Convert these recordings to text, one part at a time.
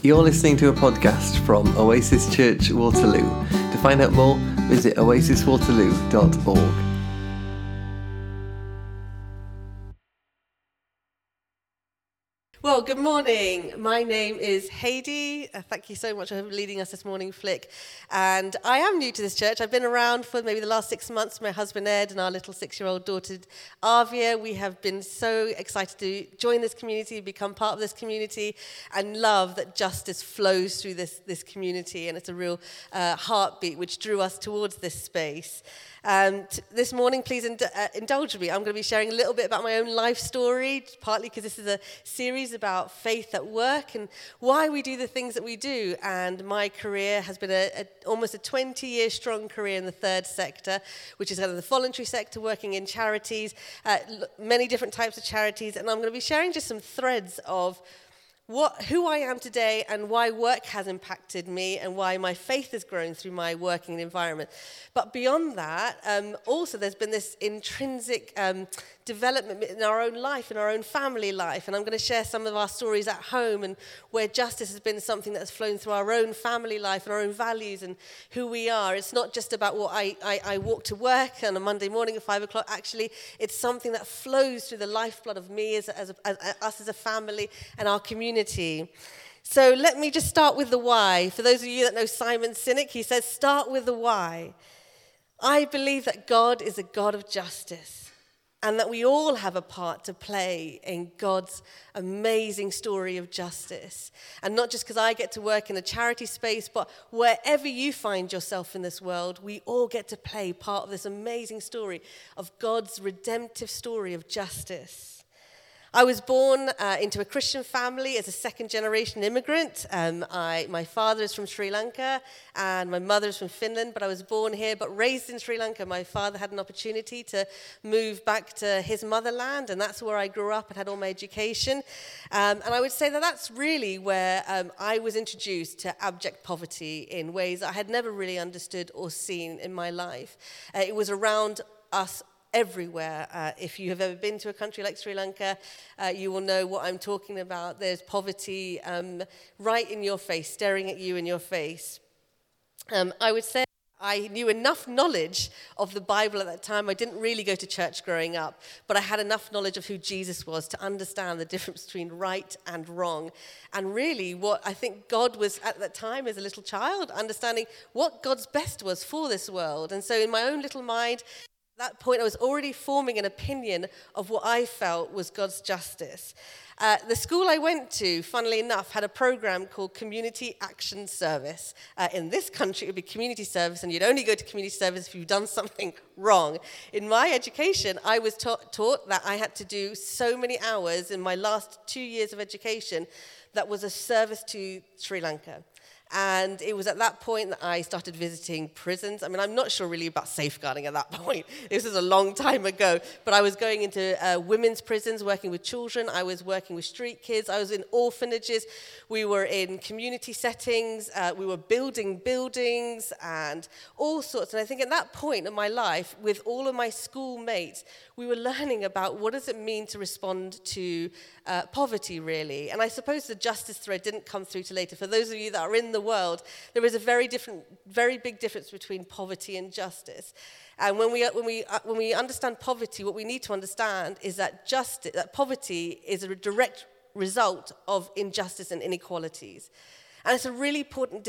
You're listening to a podcast from Oasis Church Waterloo. To find out more, visit oasiswaterloo.org. Well, good morning. My name is Heidi. Thank you so much for leading us this morning, Flick. And I am new to this church. I've been around for maybe the last 6 months. My husband Ed and our little 6-year-old daughter Avia. We have been so excited to join this community, become part of this community, and love that justice flows through this community. And it's a real heartbeat which drew us towards this space. This morning, please indulge me. I'm going to be sharing a little bit about my own life story, partly because this is a series about faith at work and why we do the things that we do. And my career has been almost a 20-year strong career in the third sector, which is kind of the voluntary sector, working in charities, many different types of charities. And I'm going to be sharing just some threads of who I am today and why work has impacted me and why my faith has grown through my working environment. But beyond that, also there's been this intrinsic development in our own life, in our own family life, and I'm going to share some of our stories at home and where justice has been something that has flown through our own family life and our own values and who we are. It's not just about what I walk to work on a Monday morning at 5 o'clock. Actually, it's something that flows through the lifeblood of me us as a family and our community. So let me just start with the why. For those of you that know Simon Sinek, he says, start with the why. I believe that God is a God of justice and that we all have a part to play in God's amazing story of justice. And not just because I get to work in a charity space, but wherever you find yourself in this world, we all get to play part of this amazing story of God's redemptive story of justice. I was born into a Christian family as a second-generation immigrant. My father is from Sri Lanka and my mother is from Finland, but I was born here but raised in Sri Lanka. My father had an opportunity to move back to his motherland, and that's where I grew up and had all my education. And I would say that that's really where I was introduced to abject poverty in ways I had never really understood or seen in my life. It was around us everywhere. If you have ever been to a country like Sri Lanka, you will know what I'm talking about. There's poverty right in your face, staring at you in your face. I would say I knew enough knowledge of the Bible at that time. I didn't really go to church growing up, but I had enough knowledge of who Jesus was to understand the difference between right and wrong. And really what I think God was at that time as a little child, understanding what God's best was for this world. And so in my own little mind, at that point, I was already forming an opinion of what I felt was God's justice. The school I went to, funnily enough, had a program called Community Action Service. In this country, it would be community service, and you'd only go to community service if you've done something wrong. In my education, I was taught that I had to do so many hours in my last 2 years of education that was a service to Sri Lanka. And it was at that point that I started visiting prisons. I mean, I'm not sure really about safeguarding at that point. This is a long time ago. But I was going into women's prisons, working with children. I was working with street kids. I was in orphanages. We were in community settings. We were building buildings and all sorts. And I think at that point in my life, with all of my schoolmates, we were learning about what does it mean to respond to poverty, really. And I suppose the justice thread didn't come through to later. For those of you that are in the world, there is a very big difference between poverty and justice. And when we understand poverty, what we need to understand is that justice, that poverty is a direct result of injustice and inequalities. And it's a really important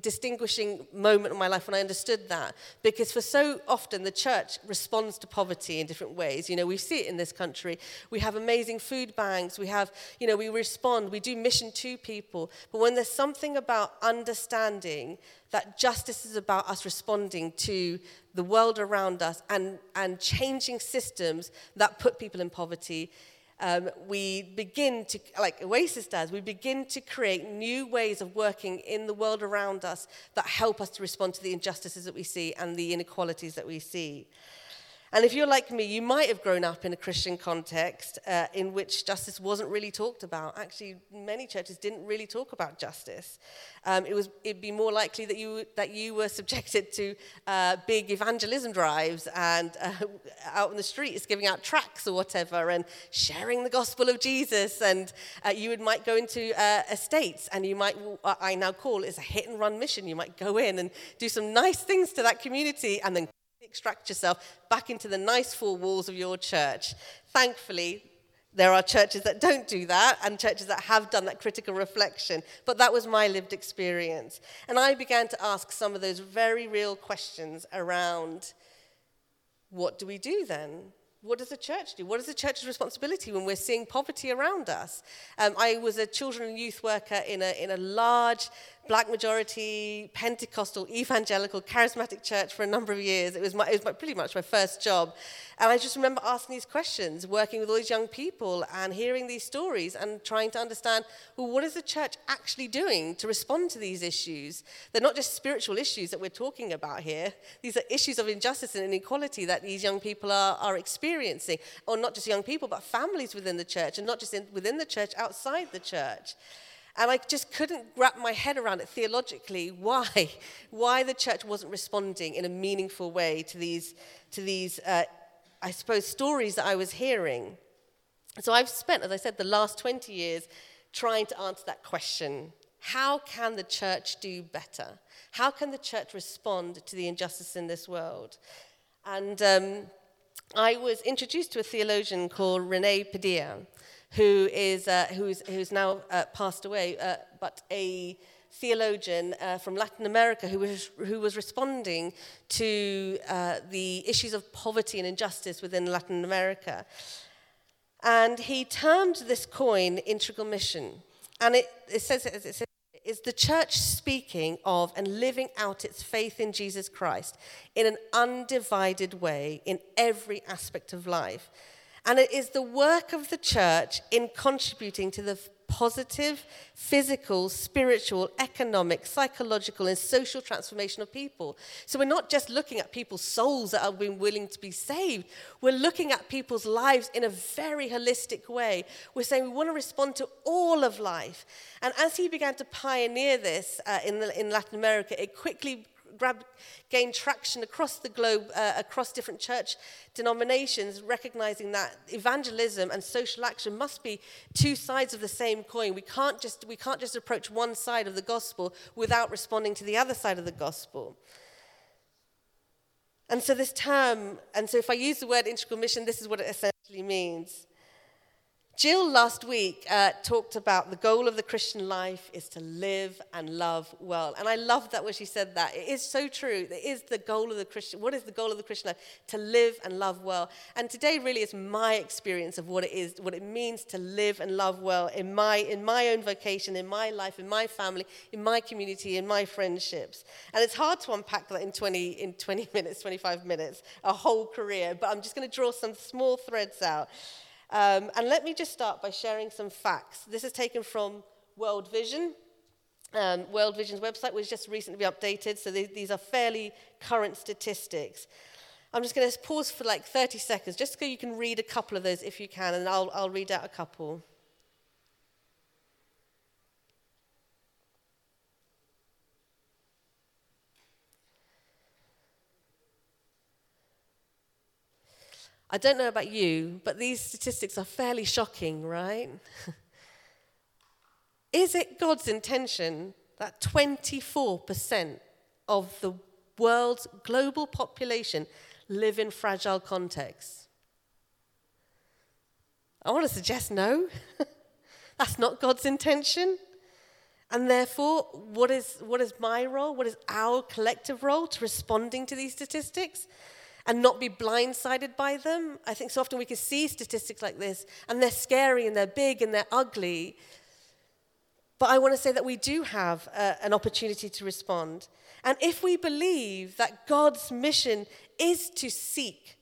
distinguishing moment in my life when I understood that, because for so often the church responds to poverty in different ways. You know, we see it in this country. We have amazing food banks. We have, you know, we respond. We do mission to people. But when there's something about understanding that justice is about us responding to the world around us and changing systems that put people in poverty, we begin to, like Oasis does, we begin to create new ways of working in the world around us that help us to respond to the injustices that we see and the inequalities that we see. And if you're like me, you might have grown up in a Christian context in which justice wasn't really talked about. Actually, many churches didn't really talk about justice. It'd be more likely that you were subjected to big evangelism drives and out on the streets giving out tracts or whatever and sharing the gospel of Jesus. And you might go into estates and you might, what I now call is a hit-and-run mission. You might go in and do some nice things to that community and then extract yourself back into the nice four walls of your church. Thankfully, there are churches that don't do that and churches that have done that critical reflection, but that was my lived experience. And I began to ask some of those very real questions around, what do we do then? What does the church do? What is the church's responsibility when we're seeing poverty around us? I was a children and youth worker in a large black majority Pentecostal evangelical charismatic church for a number of years. It was pretty much my first job, and I just remember asking these questions, working with all these young people, and hearing these stories and trying to understand, well, what is the church actually doing to respond to these issues? They're not just spiritual issues that we're talking about here. These are issues of injustice and inequality that these young people are experiencing. Or not just young people, but families within the church, and not just within the church, outside the church. And I just couldn't wrap my head around it theologically, why the church wasn't responding in a meaningful way to these I suppose, stories that I was hearing. So I've spent, as I said, the last 20 years trying to answer that question. How can the church do better? How can the church respond to the injustice in this world? And I was introduced to a theologian called René Padilla, who's now passed away, but a theologian from Latin America who was responding to the issues of poverty and injustice within Latin America. And he termed this coin Integral Mission, and it says, is the church speaking of and living out its faith in Jesus Christ in an undivided way in every aspect of life. And it is the work of the church in contributing to the positive, physical, spiritual, economic, psychological, and social transformation of people. So we're not just looking at people's souls that have been willing to be saved. We're looking at people's lives in a very holistic way. We're saying we want to respond to all of life. And as he began to pioneer this in Latin America, it quickly gained traction across the globe, across different church denominations, recognizing that evangelism and social action must be two sides of the same coin. We can't just approach one side of the gospel without responding to the other side of the gospel. And so this term, and so if I use the word integral mission, this is what it essentially means. Jill last week talked about the goal of the Christian life is to live and love well. And I love that when she said that. It is so true. It is the goal of the Christian. What is the goal of the Christian life? To live and love well. And today really is my experience of what it is, what it means to live and love well in my own vocation, in my life, in my family, in my community, in my friendships. And it's hard to unpack that in 25 minutes, a whole career. But I'm just going to draw some small threads out. And let me just start by sharing some facts. This is taken from World Vision. World Vision's website was just recently updated, so these are fairly current statistics. I'm just going to pause for like 30 seconds, just so you can read a couple of those if you can, and I'll read out a couple. I don't know about you, but these statistics are fairly shocking, right? Is it God's intention that 24% of the world's global population live in fragile contexts? I want to suggest no. That's not God's intention. And therefore, what is my role? What is our collective role to responding to these statistics? And not be blindsided by them. I think so often we can see statistics like this, and they're scary, and they're big, and they're ugly. But I want to say that we do have an opportunity to respond. And if we believe that God's mission is to seek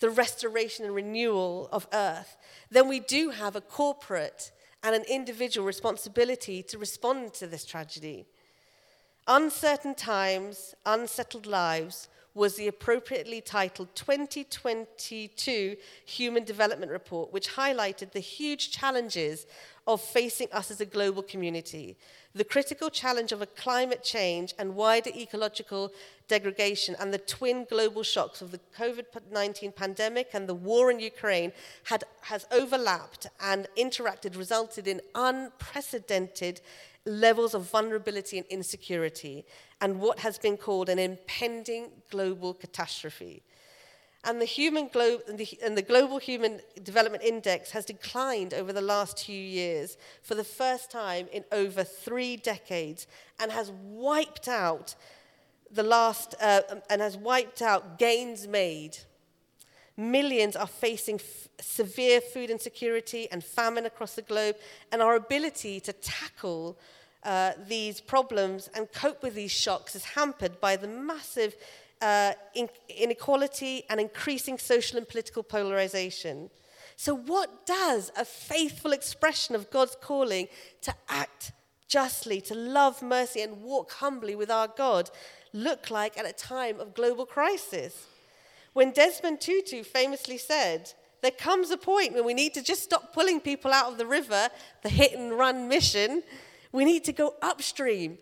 the restoration and renewal of earth, then we do have a corporate and an individual responsibility to respond to this tragedy. Uncertain times, unsettled lives was the appropriately titled 2022 Human Development Report, which highlighted the huge challenges of facing us as a global community, the critical challenge of a climate change and wider ecological degradation, and the twin global shocks of the COVID-19 pandemic and the war in Ukraine has overlapped and interacted, resulted in unprecedented levels of vulnerability and insecurity, and what has been called an impending global catastrophe. And the Global Human Development Index has declined over the last 2 years for the first time in over 3 decades, and has wiped out gains made. Millions are facing severe food insecurity and famine across the globe, and our ability to tackle these problems and cope with these shocks is hampered by the massive inequality and increasing social and political polarization. So what does a faithful expression of God's calling to act justly, to love mercy, and walk humbly with our God look like at a time of global crisis? When Desmond Tutu famously said, there comes a point when we need to just stop pulling people out of the river, the hit-and-run mission. We need to go upstream,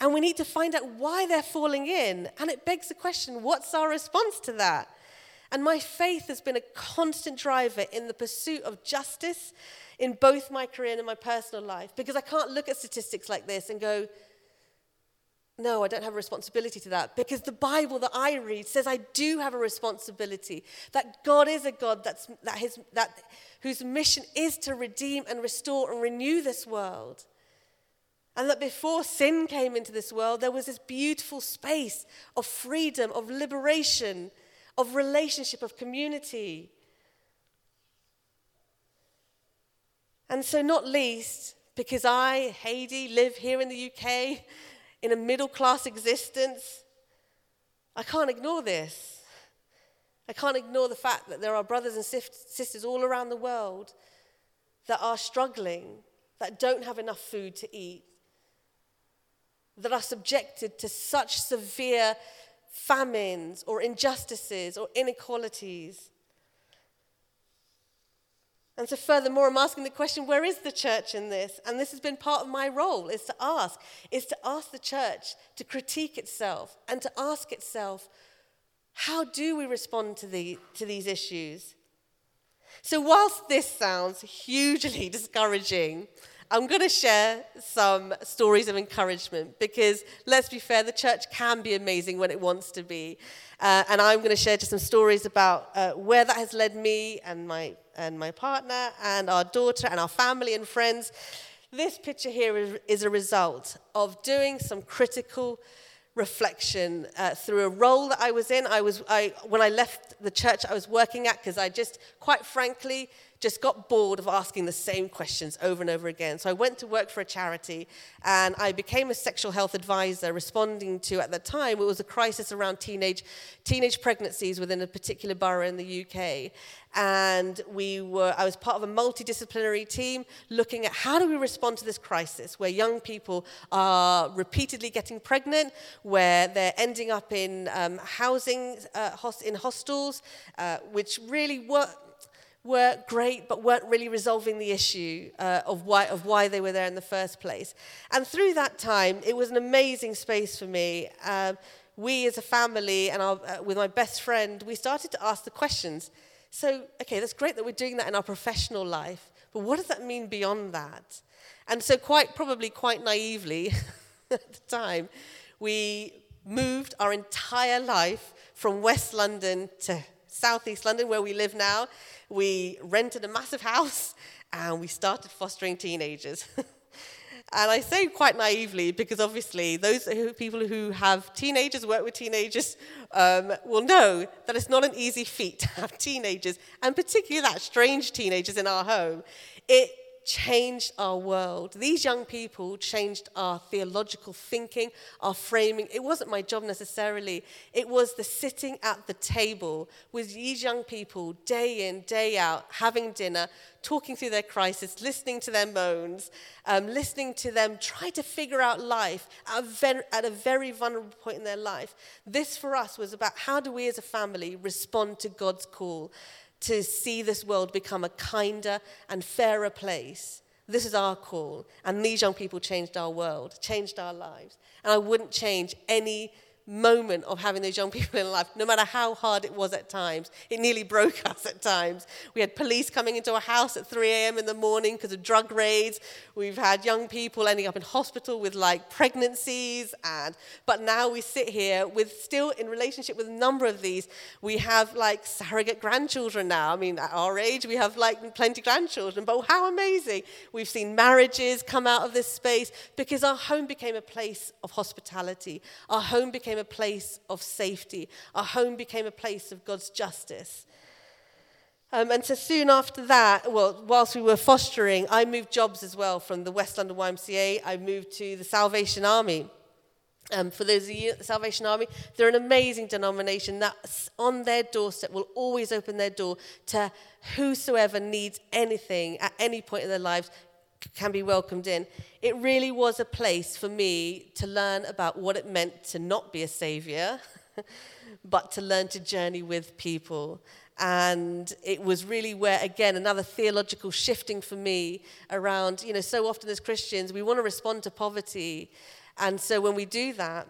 and we need to find out why they're falling in. And it begs the question, what's our response to that? And my faith has been a constant driver in the pursuit of justice in both my career and in my personal life, because I can't look at statistics like this and go, no, I don't have a responsibility to that, because the Bible that I read says I do have a responsibility, that God is a God whose mission is to redeem and restore and renew this world. And that before sin came into this world, there was this beautiful space of freedom, of liberation, of relationship, of community. And so not least, because I, Heidi, live here in the UK, in a middle-class existence, I can't ignore this. I can't ignore the fact that there are brothers and sisters all around the world that are struggling, that don't have enough food to eat, that are subjected to such severe famines or injustices or inequalities. And so furthermore, I'm asking the question, where is the church in this? And this has been part of my role, is to ask the church to critique itself and to ask itself, how do we respond to these issues? So whilst this sounds hugely discouraging, I'm going to share some stories of encouragement, because let's be fair, the church can be amazing when it wants to be. And I'm going to share just some stories about where that has led me and my partner and our daughter and our family and friends. This picture here is a result of doing some critical reflection through a role that I was in. When I left the church I was working at, because I just, quite frankly, just got bored of asking the same questions over and over again. So I went to work for a charity, and I became a sexual health advisor, responding to, at the time, it was a crisis around teenage pregnancies within a particular borough in the UK. And I was part of a multidisciplinary team looking at how do we respond to this crisis where young people are repeatedly getting pregnant, where they're ending up in housing, in hostels, which really were great but weren't really resolving the issue of why they were there in the first place. And through that time, it was an amazing space for me. We as a family and with my best friend, we started to ask the questions. So, okay, that's great that we're doing that in our professional life, but what does that mean beyond that? And so quite naively at the time, we moved our entire life from West London to Southeast London, where we live now. We rented a massive house and we started fostering teenagers. And I say quite naively because obviously those people who have teenagers, work with teenagers, will know that it's not an easy feat to have teenagers, and particularly that strange teenagers in our home. It changed our world. These young people changed our theological thinking, our framing. It wasn't my job necessarily. It was the sitting at the table with these young people day in, day out, having dinner, talking through their crisis, listening to their moans, listening to them try to figure out life at a very vulnerable point in their life. This for us was about how do we as a family respond to God's call to see this world become a kinder and fairer place. This is our call. And these young people changed our world, changed our lives. And I wouldn't change any moment of having those young people in life, no matter how hard it was at times. It nearly broke us at times. We had police coming into our house at 3 a.m. in the morning because of drug raids. We've had young people ending up in hospital with pregnancies. But now we sit here with still in relationship with a number of these. We have surrogate grandchildren now. I mean, at our age, we have plenty grandchildren, but how amazing. We've seen marriages come out of this space because our home became a place of hospitality. Our home became a place of safety. Our home became a place of God's justice. And so soon after that, whilst we were fostering, I moved jobs as well from the West London YMCA. I moved to the Salvation Army. For those of you at the Salvation Army, they're an amazing denomination that on their doorstep will always open their door to whosoever needs anything at any point in their lives can be welcomed in. It really was a place for me to learn about what it meant to not be a savior, but to learn to journey with people. And it was really where, again, another theological shifting for me around, so often as Christians, we want to respond to poverty. And so when we do that,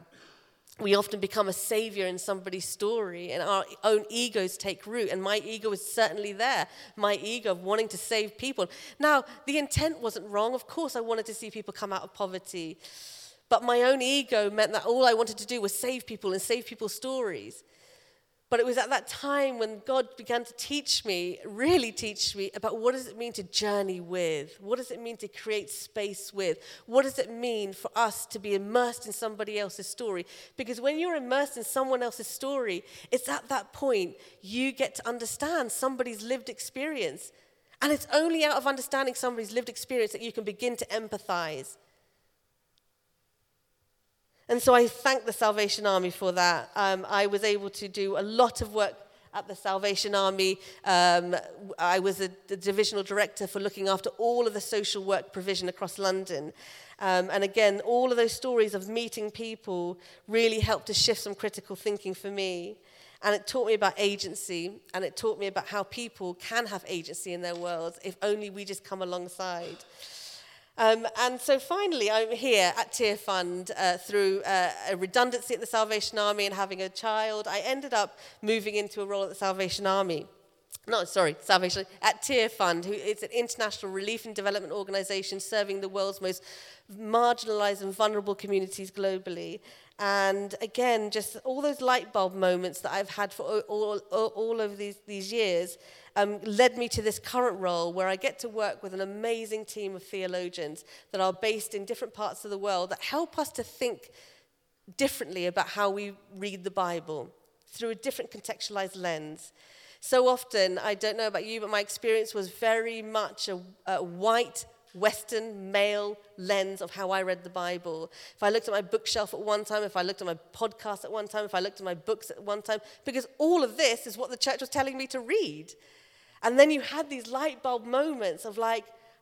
we often become a savior in somebody's story, and our own egos take root. And my ego is certainly there, my ego of wanting to save people. Now, the intent wasn't wrong. Of course, I wanted to see people come out of poverty. But my own ego meant that all I wanted to do was save people and save people's stories. But it was at that time when God began to really teach me about what does it mean to journey with? What does it mean to create space with? What does it mean for us to be immersed in somebody else's story? Because when you're immersed in someone else's story, it's at that point you get to understand somebody's lived experience. And it's only out of understanding somebody's lived experience that you can begin to empathize. And so I thank the Salvation Army for that. I was able to do a lot of work at the Salvation Army. I was the divisional director for looking after all of the social work provision across London. And again, all of those stories of meeting people really helped to shift some critical thinking for me. And it taught me about agency, and it taught me about how people can have agency in their worlds if only we just come alongside. And so finally, I'm here at Tear Fund through a redundancy at the Salvation Army and having a child. I ended up moving into a role at the at Tear Fund. It's an international relief and development organisation serving the world's most marginalised and vulnerable communities globally. And again, just all those light bulb moments that I've had for all of these years led me to this current role where I get to work with an amazing team of theologians that are based in different parts of the world that help us to think differently about how we read the Bible through a different contextualized lens. So often, I don't know about you, but my experience was very much a white Western male lens of how I read the Bible. If I looked at my bookshelf at one time, if I looked at my podcast at one time, if I looked at my books at one time, because all of this is what the church was telling me to read. And then you had these light bulb moments of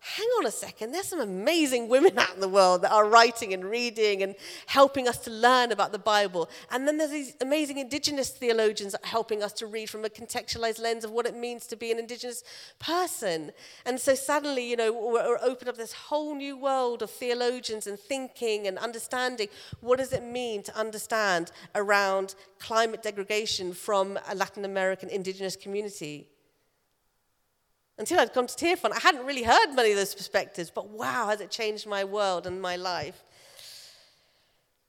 hang on a second, there's some amazing women out in the world that are writing and reading and helping us to learn about the Bible. And then there's these amazing indigenous theologians that are helping us to read from a contextualized lens of what it means to be an indigenous person. And so suddenly, we're opened up this whole new world of theologians and thinking and understanding. What does it mean to understand around climate degradation from a Latin American indigenous community? Until I'd come to Tear Fund, I hadn't really heard many of those perspectives, but wow, has it changed my world and my life.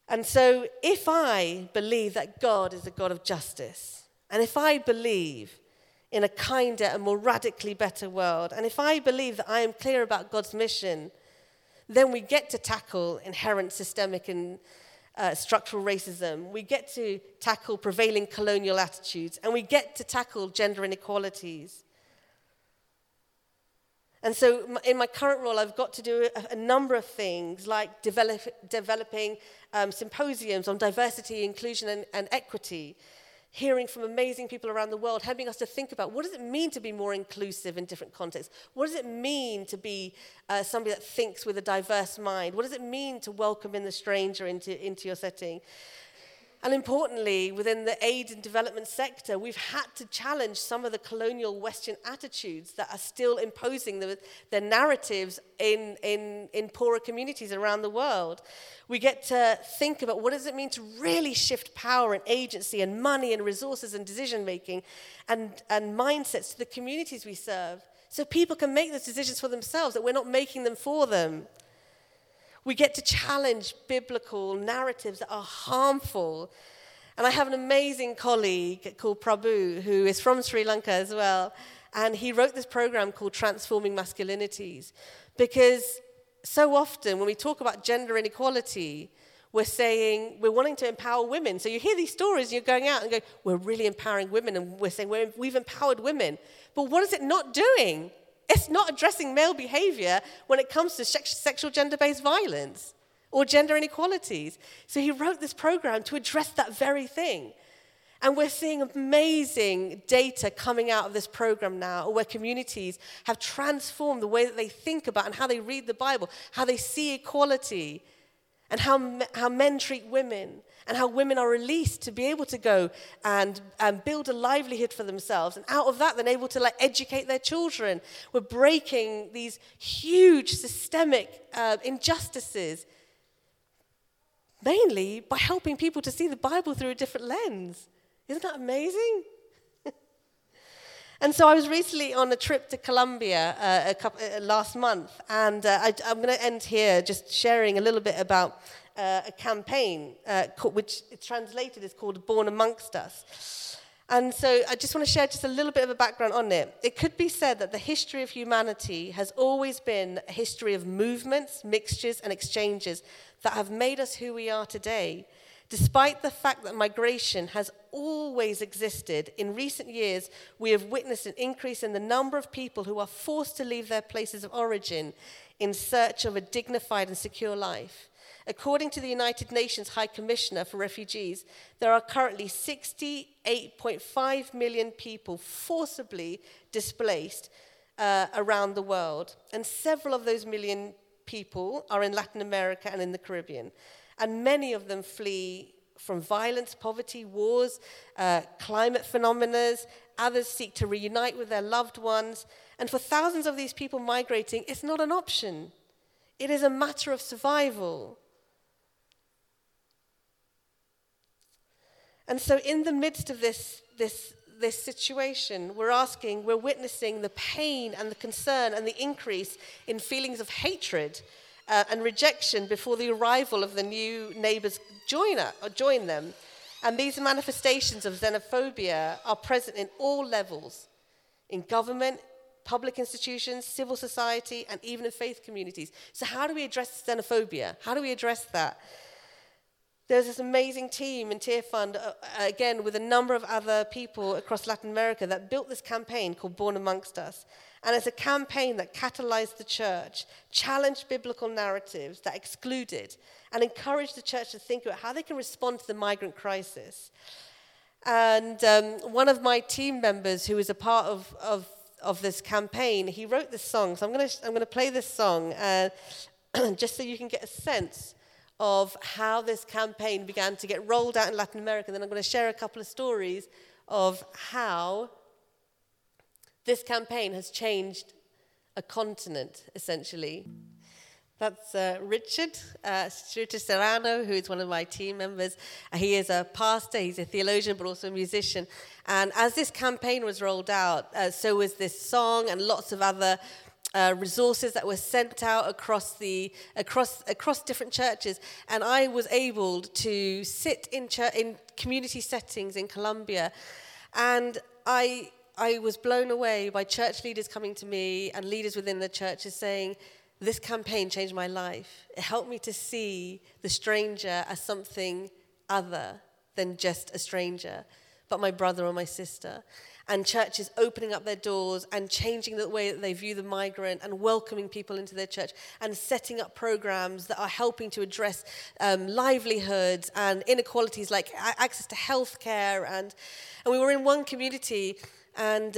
And so if I believe that God is a God of justice, and if I believe in a kinder and more radically better world, and if I believe that I am clear about God's mission, then we get to tackle inherent systemic and structural racism. We get to tackle prevailing colonial attitudes, and we get to tackle gender inequalities. And so in my current role, I've got to do a number of things, like developing symposiums on diversity, inclusion, and equity, hearing from amazing people around the world, helping us to think about what does it mean to be more inclusive in different contexts? What does it mean to be somebody that thinks with a diverse mind? What does it mean to welcome in the stranger into your setting? And importantly, within the aid and development sector, we've had to challenge some of the colonial Western attitudes that are still imposing their narratives in poorer communities around the world. We get to think about what does it mean to really shift power and agency and money and resources and decision-making and mindsets to the communities we serve so people can make those decisions for themselves, that we're not making them for them. We get to challenge biblical narratives that are harmful. And I have an amazing colleague called Prabhu, who is from Sri Lanka as well. And he wrote this program called Transforming Masculinities. Because so often when we talk about gender inequality, we're saying we're wanting to empower women. So you hear these stories, you're going out and going, we're really empowering women. And we're saying we've empowered women. But what is it not doing? It's not addressing male behavior when it comes to sexual gender-based violence or gender inequalities. So he wrote this program to address that very thing. And we're seeing amazing data coming out of this program now, where communities have transformed the way that they think about and how they read the Bible, how they see equality, and how men treat women, and how women are released to be able to go and build a livelihood for themselves. And out of that, they're able to educate their children. We're breaking these huge systemic injustices, mainly by helping people to see the Bible through a different lens. Isn't that amazing? And so I was recently on a trip to Colombia last month, and I'm going to end here just sharing a little bit about a campaign, which translated is called Born Amongst Us. And so I just want to share just a little bit of a background on it. It could be said that the history of humanity has always been a history of movements, mixtures, and exchanges that have made us who we are today. Despite the fact that migration has always existed, in recent years we have witnessed an increase in the number of people who are forced to leave their places of origin in search of a dignified and secure life. According to the United Nations High Commissioner for Refugees, there are currently 68.5 million people forcibly displaced around the world, and several of those million people are in Latin America and in the Caribbean. And many of them flee from violence, poverty, wars, climate phenomena. Others seek to reunite with their loved ones. And for thousands of these people migrating, it's not an option. It is a matter of survival. And so in the midst of this situation, we're witnessing the pain and the concern and the increase in feelings of hatred and rejection before the arrival of the new neighbors join them. And these manifestations of xenophobia are present in all levels, in government, public institutions, civil society, and even in faith communities. So how do we address xenophobia? How do we address that? There's this amazing team in Tear Fund, again, with a number of other people across Latin America that built this campaign called Born Amongst Us. And it's a campaign that catalyzed the church, challenged biblical narratives that excluded, and encouraged the church to think about how they can respond to the migrant crisis. And one of my team members who is a part of this campaign, he wrote this song. So I'm going to play this song just so you can get a sense of how this campaign began to get rolled out in Latin America. And then I'm going to share a couple of stories of how this campaign has changed a continent, essentially. That's Richard Strutis Serrano, who is one of my team members. He is a pastor, he's a theologian, but also a musician. And as this campaign was rolled out, so was this song and lots of other resources that were sent out across different churches. And I was able to sit in community settings in Colombia, and I was blown away by church leaders coming to me and leaders within the churches saying, this campaign changed my life. It helped me to see the stranger as something other than just a stranger, but my brother or my sister. and churches opening up their doors and changing the way that they view the migrant and welcoming people into their church and setting up programs that are helping to address livelihoods and inequalities like access to healthcare. And we were in one community. And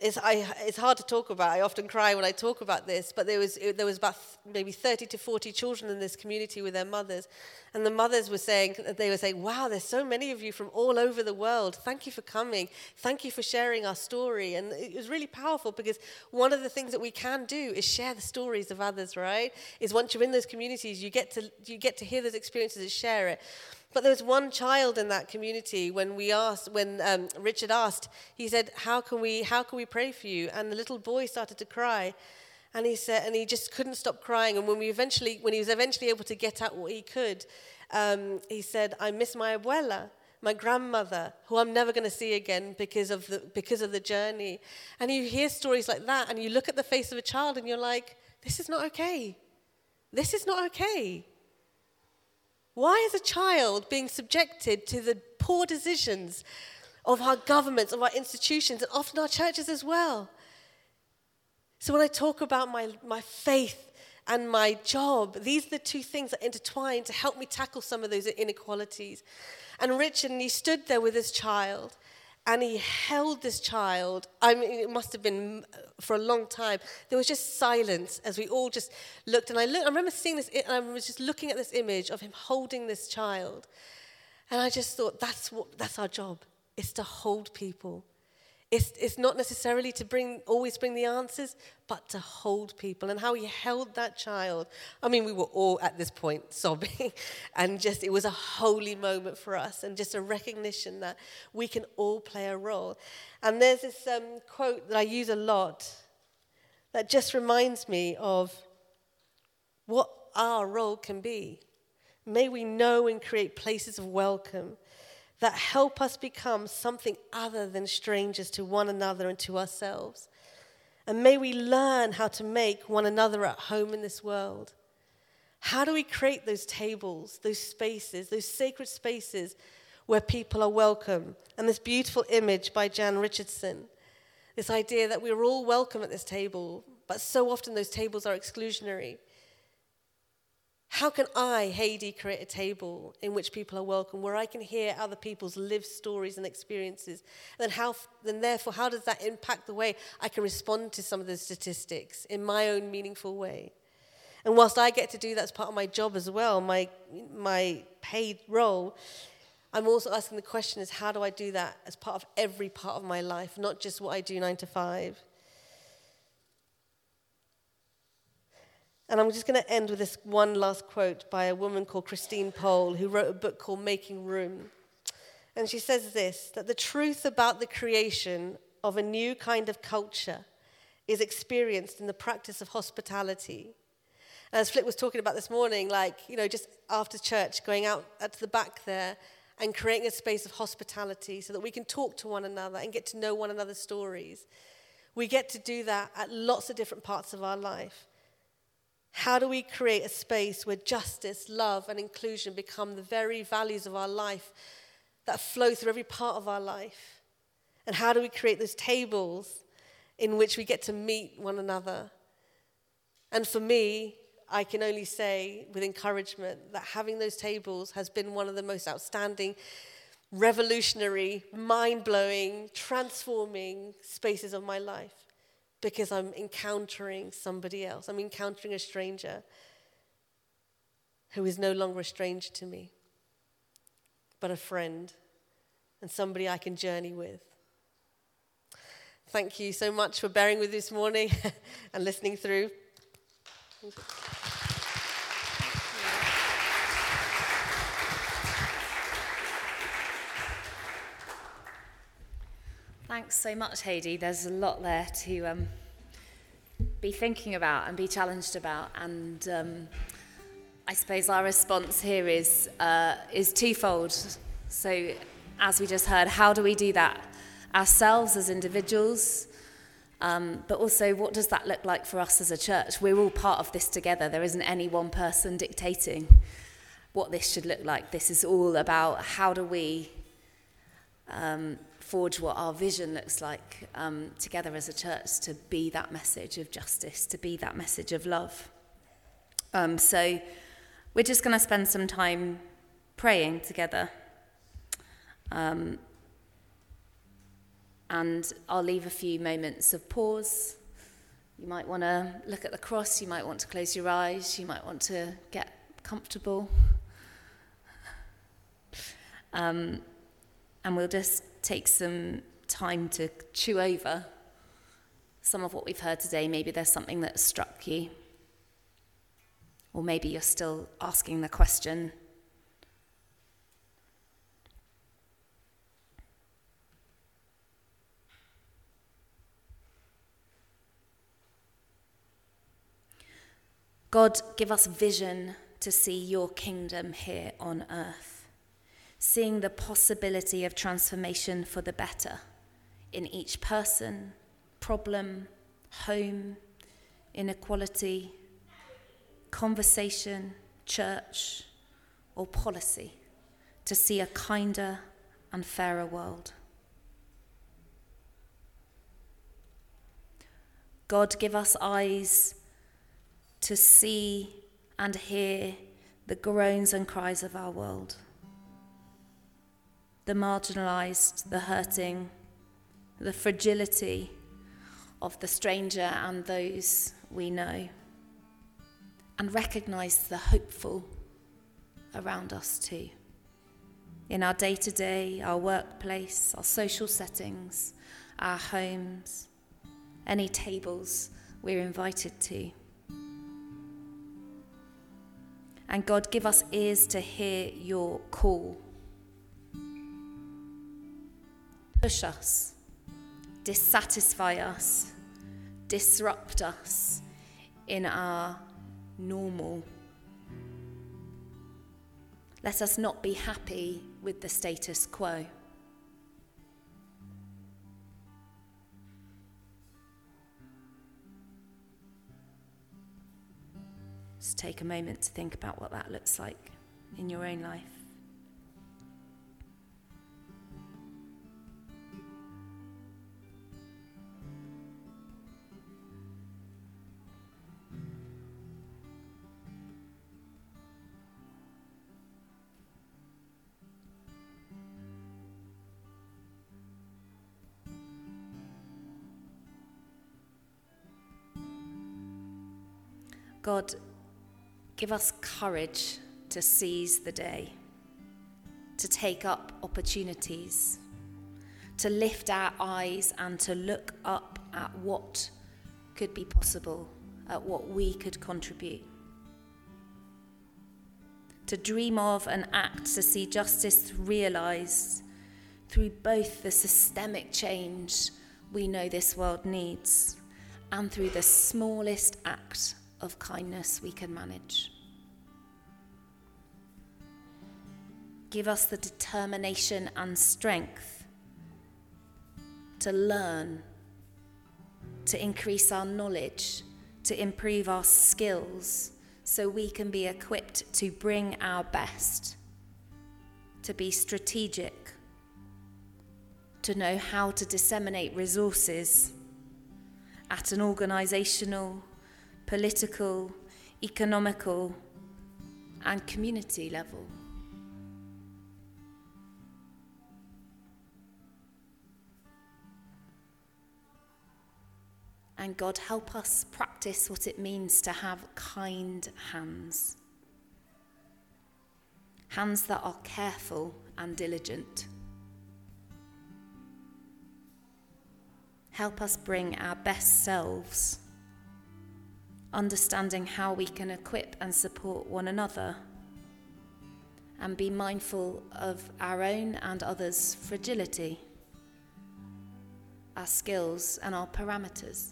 it's hard to talk about. I often cry when I talk about this. But there was about maybe 30 to 40 children in this community with their mothers, and the mothers were saying "Wow, there's so many of you from all over the world. Thank you for coming. Thank you for sharing our story." And it was really powerful because one of the things that we can do is share the stories of others. Right? Is once you're in those communities, you get to hear those experiences and share it. But there was one child in that community when Richard asked, he said, "How can we pray for you?" And the little boy started to cry, and he just couldn't stop crying. And when he was eventually able to get out what he could, he said, "I miss my abuela, my grandmother, who I'm never going to see again because of the journey." And you hear stories like that, and you look at the face of a child, and you're like, "This is not okay. This is not okay." Why is a child being subjected to the poor decisions of our governments, of our institutions, and often our churches as well? So when I talk about my faith and my job, these are the two things that intertwine to help me tackle some of those inequalities. And Richard, he stood there with his child, and he held this child. I mean, it must have been for a long time. There was just silence as we all just looked. And I remember seeing this, and I was just looking at this image of him holding this child. And I just thought, that's our job. It's to hold people. It's not necessarily to always bring the answers, but to hold people. And how he held that child. I mean, we were all at this point sobbing, and just it was a holy moment for us, and just a recognition that we can all play a role. And there's this quote that I use a lot that just reminds me of what our role can be. May we know and create places of welcome that help us become something other than strangers to one another and to ourselves. And may we learn how to make one another at home in this world. How do we create those tables, those spaces, those sacred spaces where people are welcome? And this beautiful image by Jan Richardson, this idea that we're all welcome at this table, but so often those tables are exclusionary. How can I, Heidi, create a table in which people are welcome, where I can hear other people's lived stories and experiences? And therefore, how does that impact the way I can respond to some of the statistics in my own meaningful way? And whilst I get to do that's part of my job as well, my paid role, I'm also asking the question is, how do I do that as part of every part of my life, not just what I do 9 to 5? And I'm just going to end with this one last quote by a woman called Christine Pohl, who wrote a book called Making Room. And she says this, that the truth about the creation of a new kind of culture is experienced in the practice of hospitality. And as Flip was talking about this morning, just after church, going out to the back there and creating a space of hospitality so that we can talk to one another and get to know one another's stories. We get to do that at lots of different parts of our life. How do we create a space where justice, love, and inclusion become the very values of our life that flow through every part of our life? And how do we create those tables in which we get to meet one another? And for me, I can only say with encouragement that having those tables has been one of the most outstanding, revolutionary, mind-blowing, transforming spaces of my life. Because I'm encountering somebody else. I'm encountering a stranger who is no longer a stranger to me, but a friend and somebody I can journey with. Thank you so much for bearing with me this morning and listening through. Thanks so much, Heidi. There's a lot there to be thinking about and be challenged about, and I suppose our response here is twofold. So, as we just heard, how do we do that ourselves as individuals? But also, what does that look like for us as a church? We're all part of this together. There isn't any one person dictating what this should look like. This is all about how do we forge what our vision looks like together as a church, to be that message of justice, to be that message of love. So we're just going to spend some time praying together. And I'll leave a few moments of pause. You might want to look at the cross, you might want to close your eyes, you might want to get comfortable. And we'll just take some time to chew over some of what we've heard today. Maybe there's something that struck you. Or maybe you're still asking the question. God, give us vision to see your kingdom here on earth, seeing the possibility of transformation for the better in each person, problem, home, inequality, conversation, church, or policy, to see a kinder and fairer world. God, give us eyes to see and hear the groans and cries of our world, the marginalized, the hurting, the fragility of the stranger and those we know, and recognize the hopeful around us too, in our day-to-day, our workplace, our social settings, our homes, any tables we're invited to. And God, give us ears to hear your call. Push us, dissatisfy us, disrupt us in our normal. Let us not be happy with the status quo. Just take a moment to think about what that looks like in your own life. God, give us courage to seize the day, to take up opportunities, to lift our eyes and to look up at what could be possible, at what we could contribute, to dream of and act to see justice realized through both the systemic change we know this world needs and through the smallest act of kindness we can manage. Give us the determination and strength to learn, to increase our knowledge, to improve our skills, so we can be equipped to bring our best, to be strategic, to know how to disseminate resources at an organisational, political, economical, and community level. And God, help us practice what it means to have kind hands. Hands that are careful and diligent. Help us bring our best selves, understanding how we can equip and support one another, and be mindful of our own and others' fragility, our skills and our parameters.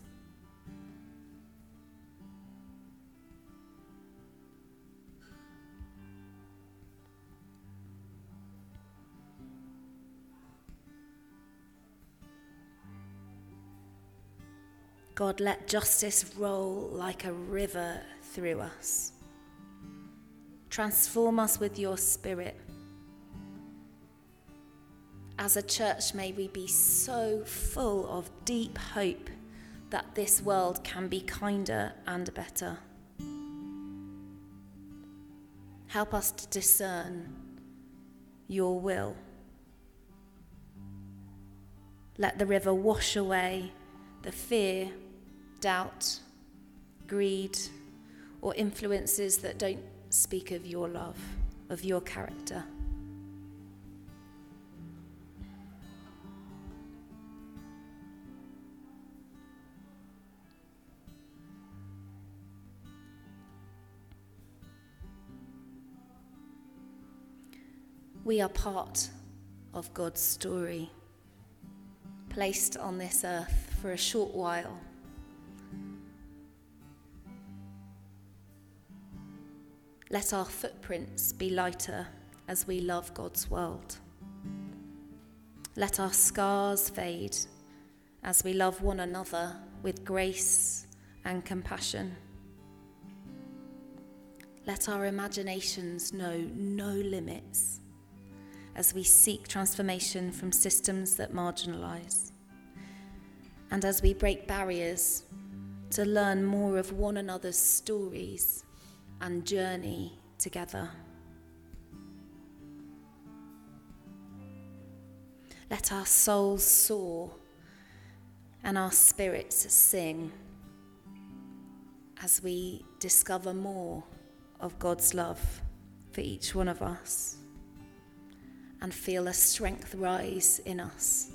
God, let justice roll like a river through us. Transform us with your spirit. As a church, may we be so full of deep hope that this world can be kinder and better. Help us to discern your will. Let the river wash away the fear, doubt, greed, or influences that don't speak of your love, of your character. We are part of God's story, placed on this earth for a short while. Let our footprints be lighter as we love God's world. Let our scars fade as we love one another with grace and compassion. Let our imaginations know no limits as we seek transformation from systems that marginalize. And as we break barriers to learn more of one another's stories and journey together. Let our souls soar and our spirits sing as we discover more of God's love for each one of us and feel a strength rise in us.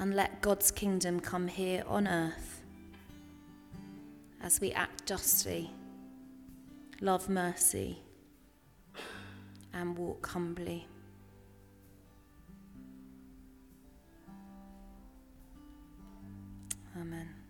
And let God's kingdom come here on earth as we act justly, love mercy, and walk humbly. Amen.